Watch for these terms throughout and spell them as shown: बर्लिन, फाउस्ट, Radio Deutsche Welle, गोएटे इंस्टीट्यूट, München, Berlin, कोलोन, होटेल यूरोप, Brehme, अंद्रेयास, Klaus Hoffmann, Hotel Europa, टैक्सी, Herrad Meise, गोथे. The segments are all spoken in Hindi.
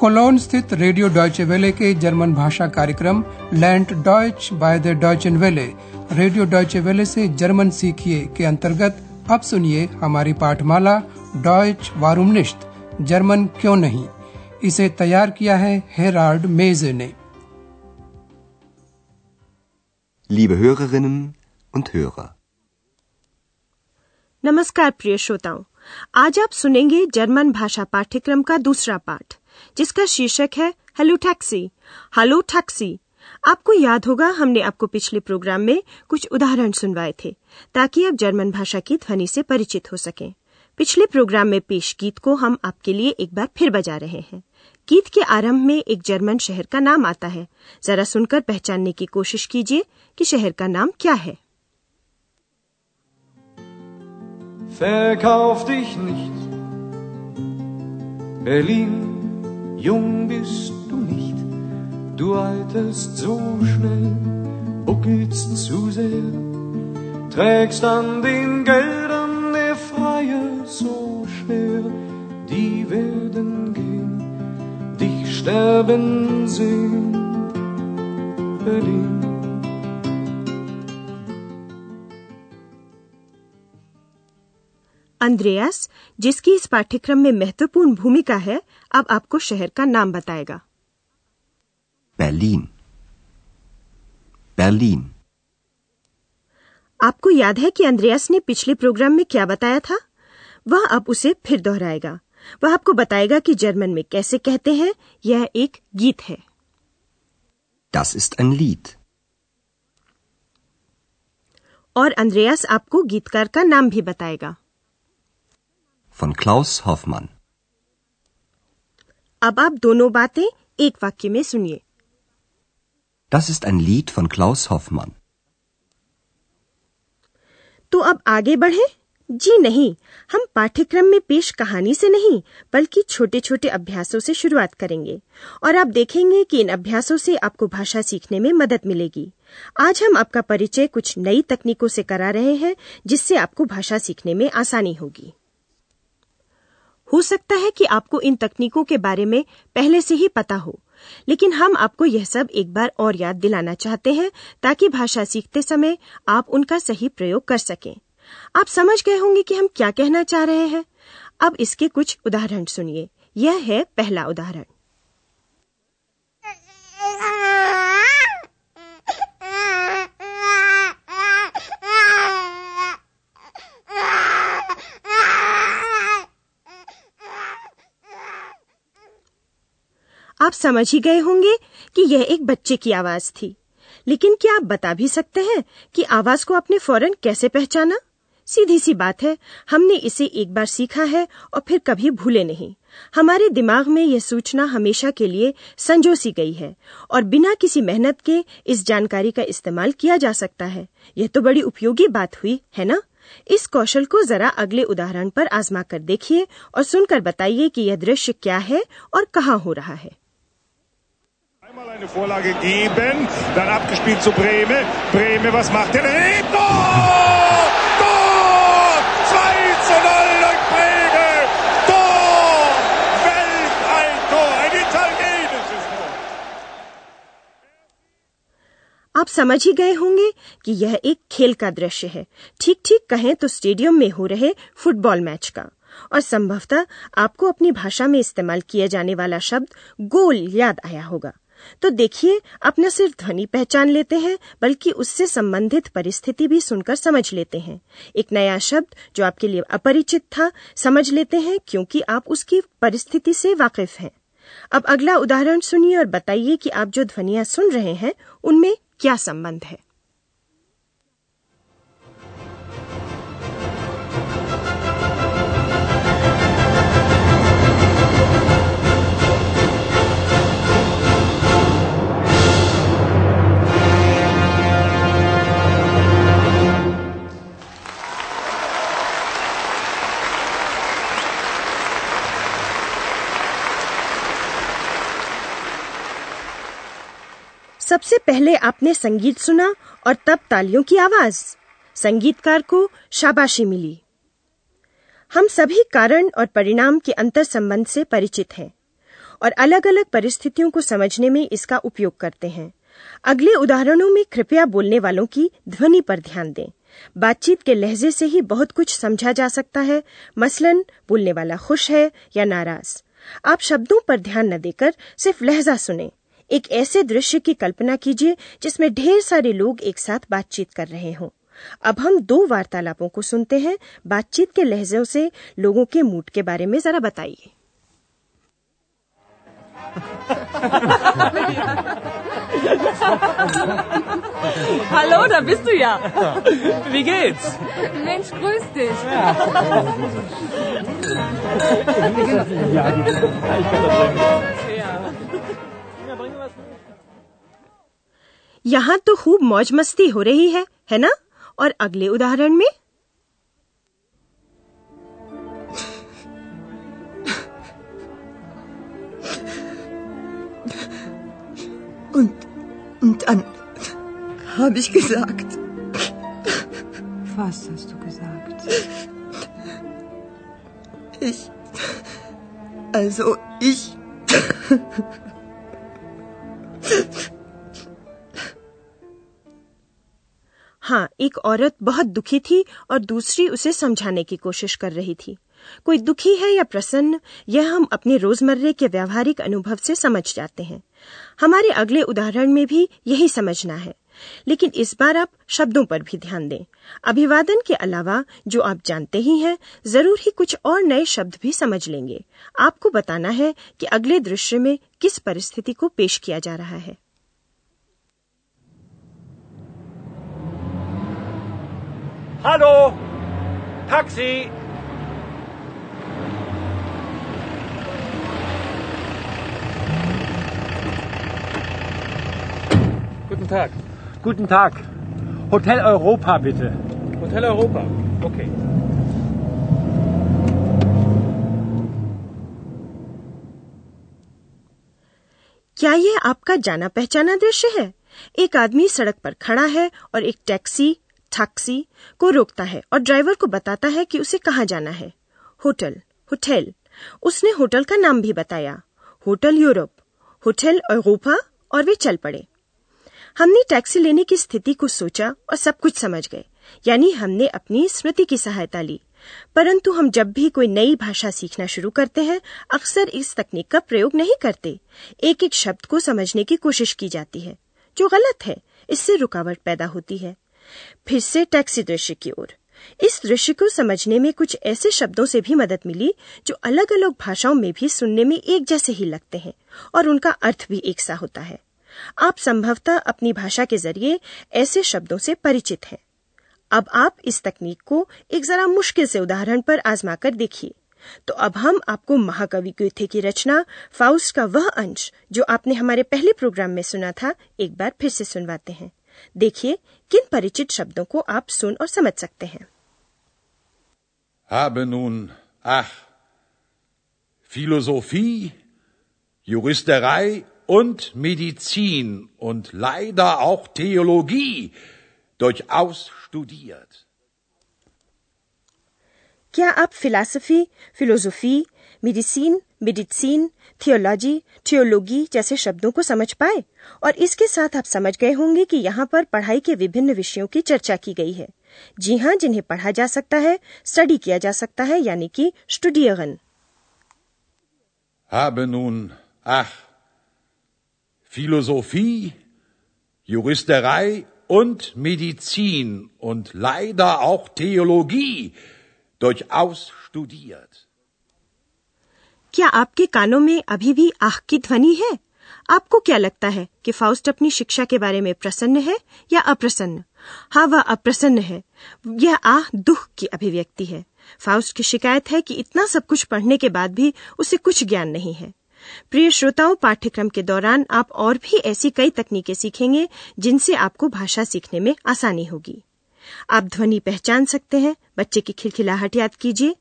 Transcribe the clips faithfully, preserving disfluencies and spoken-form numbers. कोलोन स्थित रेडियो डॉयचे वेले के जर्मन भाषा कार्यक्रम लैंड डॉयच by the Deutsche Welle radio Deutsche वेले से जर्मन सीखिए के अंतर्गत अब सुनिए हमारी पाठमाला डॉयच वारुम निश्ट जर्मन क्यों नहीं। इसे तैयार किया है हेराड मेजे ने। Liebe Hörerinnen und Hörer, नमस्कार प्रिय श्रोताओं, आज आप सुनेंगे जर्मन भाषा पाठ्यक्रम का दूसरा पाठ जिसका शीर्षक है हेलो टैक्सी। Hello टैक्सी। आपको याद होगा हमने आपको पिछले प्रोग्राम में कुछ उदाहरण सुनवाए थे ताकि आप जर्मन भाषा की ध्वनि से परिचित हो सकें। पिछले प्रोग्राम में पेश गीत को हम आपके लिए एक बार फिर बजा रहे हैं। गीत के आरंभ में एक जर्मन शहर का नाम आता है। जरा सुनकर पहचानने की कोशिश कीजिए कि शहर का नाम क्या है। Verkauf dich nicht, Berlin, jung bist du nicht, du alterst so schnell, buckelst zu sehr, trägst an den Geldern der Freier so schwer, die werden gehen, dich sterben sehen, Berlin. अंद्रेयास, जिसकी इस पाठ्यक्रम में महत्वपूर्ण भूमिका है, अब आपको शहर का नाम बताएगा। बर्लिन। बर्लिन। आपको याद है कि अंद्रेयास ने पिछले प्रोग्राम में क्या बताया था? वह अब उसे फिर दोहराएगा। वह आपको बताएगा कि जर्मन में कैसे कहते हैं। यह एक गीत है। Das ist ein Lied। और अंद्रेयास आपको गीतकार का नाम भी बताएगा। Von Klaus Hoffmann। अब आप दोनों बातें एक वाक्य में सुनिए। Das ist ein Lied von Klaus Hoffmann। तो अब आगे बढ़े? जी नहीं, हम पाठ्यक्रम में पेश कहानी से नहीं बल्कि छोटे छोटे अभ्यासों से शुरुआत करेंगे और आप देखेंगे कि इन अभ्यासों से आपको भाषा सीखने में मदद मिलेगी। आज हम आपका परिचय कुछ नई तकनीकों से करा रहे हैं जिससे आपको भाषा सीखने में आसानी होगी। हो सकता है कि आपको इन तकनीकों के बारे में पहले से ही पता हो, लेकिन हम आपको यह सब एक बार और याद दिलाना चाहते हैं ताकि भाषा सीखते समय आप उनका सही प्रयोग कर सकें। आप समझ गए होंगे कि हम क्या कहना चाह रहे हैं। अब इसके कुछ उदाहरण सुनिए। यह है पहला उदाहरण। आप समझ ही गए होंगे कि यह एक बच्चे की आवाज थी, लेकिन क्या आप बता भी सकते हैं कि आवाज को आपने फौरन कैसे पहचाना? सीधी सी बात है, हमने इसे एक बार सीखा है और फिर कभी भूले नहीं। हमारे दिमाग में यह सूचना हमेशा के लिए संजोसी गई है और बिना किसी मेहनत के इस जानकारी का इस्तेमाल किया जा सकता है। यह तो बड़ी उपयोगी बात हुई है ना? इस कौशल को जरा अगले उदाहरण पर आजमा कर देखिए और सुनकर बताइए कि यह दृश्य क्या है और कहाँ हो रहा है। Einmal eine Vorlage geben, dann abgespielt zu Brehme. Brehme, was macht er? Tor! Tor! zwei zu null durch Brehme. Tor! Welt ein Tor, ein italienisches Tor. आप समझ ही गए होंगे कि यह एक खेल का दृश्य है। ठीक ठीक कहें तो स्टेडियम में हो रहे फुटबॉल मैच का। और संभवतः आपको अपनी भाषा में इस्तेमाल किया जाने वाला शब्द गोल याद आया होगा। तो देखिए, आप न सिर्फ ध्वनि पहचान लेते हैं बल्कि उससे संबंधित परिस्थिति भी सुनकर समझ लेते हैं। एक नया शब्द जो आपके लिए अपरिचित था समझ लेते हैं क्योंकि आप उसकी परिस्थिति से वाकिफ हैं। अब अगला उदाहरण सुनिए और बताइए कि आप जो ध्वनियां सुन रहे हैं उनमें क्या संबंध है। सबसे पहले आपने संगीत सुना और तब तालियों की आवाज। संगीतकार को शाबाशी मिली। हम सभी कारण और परिणाम के अंतर संबंध से परिचित हैं और अलग अलग परिस्थितियों को समझने में इसका उपयोग करते हैं। अगले उदाहरणों में कृपया बोलने वालों की ध्वनि पर ध्यान दें। बातचीत के लहजे से ही बहुत कुछ समझा जा सकता है। मसलन बोलने वाला खुश है या नाराज। आप शब्दों पर ध्यान न देकर सिर्फ लहजा सुनें। एक ऐसे दृश्य की कल्पना कीजिए जिसमें ढेर सारे लोग एक साथ बातचीत कर रहे हों। अब हम दो वार्तालापों को सुनते हैं। बातचीत के लहजों से लोगों के मूड के बारे में जरा बताइए। Hallo, da bist du ja. Wie geht's? Mensch, grüß dich. यहाँ तो खूब मौज मस्ती हो रही है, है ना? और अगले उदाहरण में Und, und dann habe ich gesagt. Was hast du gesagt? Ich, also ich. हाँ, एक औरत बहुत दुखी थी और दूसरी उसे समझाने की कोशिश कर रही थी। कोई दुखी है या प्रसन्न, यह हम अपने रोजमर्रे के व्यावहारिक अनुभव से समझ जाते हैं। हमारे अगले उदाहरण में भी यही समझना है, लेकिन इस बार आप शब्दों पर भी ध्यान दें। अभिवादन के अलावा जो आप जानते ही हैं, जरूर ही कुछ और नए शब्द भी समझ लेंगे। आपको बताना है कि अगले दृश्य में किस परिस्थिति को पेश किया जा रहा है। Hello, टैक्सी। Guten Tag. Guten Tag. Hotel Europa, bitte. Hotel Europa. Okay. क्या यह आपका जाना पहचाना दृश्य है? एक आदमी सड़क पर खड़ा है और एक टैक्सी टैक्सी को रोकता है और ड्राइवर को बताता है कि उसे कहाँ जाना है। Hotel hotel. उसने होटल का नाम भी बताया, होटल यूरोप, होटल यूरोपा, और वे चल पड़े। हमने टैक्सी लेने की स्थिति को सोचा और सब कुछ समझ गए, यानी हमने अपनी स्मृति की सहायता ली। परंतु हम जब भी कोई नई भाषा सीखना शुरू करते हैं, अक्सर इस तकनीक का प्रयोग नहीं करते। एक एक शब्द को समझने की कोशिश की जाती है, जो गलत है। इससे रुकावट पैदा होती है। फिर से टैक्सी दृश्य की ओर। इस दृश्य को समझने में कुछ ऐसे शब्दों से भी मदद मिली जो अलग अलग भाषाओं में भी सुनने में एक जैसे ही लगते हैं और उनका अर्थ भी एक सा होता है। आप संभवतः अपनी भाषा के जरिए ऐसे शब्दों से परिचित हैं। अब आप इस तकनीक को एक जरा मुश्किल से उदाहरण पर आजमा कर देखिए। तो अब हम आपको महाकवि गोथे की रचना फाउस्ट का वह अंश जो आपने हमारे पहले प्रोग्राम में सुना था, एक बार फिर से सुनवाते हैं। देखिए किन परिचित शब्दों को आप सुन और समझ सकते हैं। Habe nun, ach, Philosophie, Juristerei und Medizin und leider auch Theologie durchaus studiert. क्या आप philosophy, philosophy, medicine, medicine, theology, theology जैसे शब्दों को समझ पाए? और इसके साथ आप समझ गए होंगे कि यहाँ पर पढ़ाई के विभिन्न विषयों की चर्चा की गई है। जी हाँ, जिन्हें पढ़ा जा सकता है, स्टडी किया जा सकता है, यानी कि स्टूडियरन। Habe nun, ach, Philosophie, Juristerei und Medizin und leider auch Theologie durchaus studiert. क्या आपके कानों में अभी भी आह की ध्वनि है? आपको क्या लगता है कि फाउस्ट अपनी शिक्षा के बारे में प्रसन्न है या अप्रसन्न? हाँ, वह अप्रसन्न है। यह आह दुख की अभिव्यक्ति है। फाउस्ट की शिकायत है कि इतना सब कुछ पढ़ने के बाद भी उसे कुछ ज्ञान नहीं है। प्रिय श्रोताओं, पाठ्यक्रम के दौरान आप और भी ऐसी कई तकनीकें सीखेंगे जिनसे आपको भाषा सीखने में आसानी होगी। आप ध्वनि पहचान सकते हैं, बच्चे की खिलखिलाहट याद कीजिए।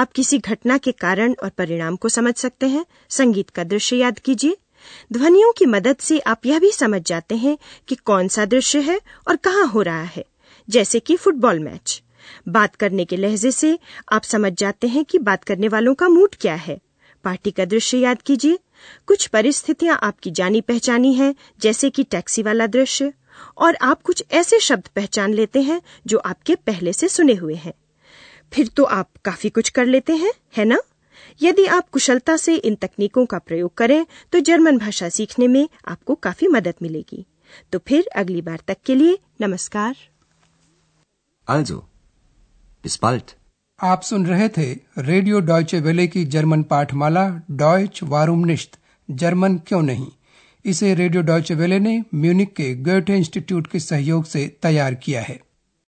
आप किसी घटना के कारण और परिणाम को समझ सकते हैं। संगीत का दृश्य याद कीजिए। ध्वनियों की मदद से आप यह भी समझ जाते हैं कि कौन सा दृश्य है और कहाँ हो रहा है, जैसे कि फुटबॉल मैच। बात करने के लहजे से आप समझ जाते हैं कि बात करने वालों का मूड क्या है। पार्टी का दृश्य याद कीजिए। कुछ परिस्थितियां आपकी जानी पहचानी हैं, जैसे कि टैक्सी वाला दृश्य, और आप कुछ ऐसे शब्द पहचान लेते हैं जो आपके पहले से सुने हुए हैं। फिर तो आप काफी कुछ कर लेते हैं, है ना? यदि आप कुशलता से इन तकनीकों का प्रयोग करें तो जर्मन भाषा सीखने में आपको काफी मदद मिलेगी। तो फिर अगली बार तक के लिए नमस्कार। Also, bis bald. आप सुन रहे थे रेडियो डॉयचे वेले की जर्मन पाठमाला डॉयच वारुम निश्त, जर्मन क्यों नहीं। इसे रेडियो डॉयचे वेले ने म्यूनिक के गोएटे इंस्टीट्यूट के सहयोग से तैयार किया है।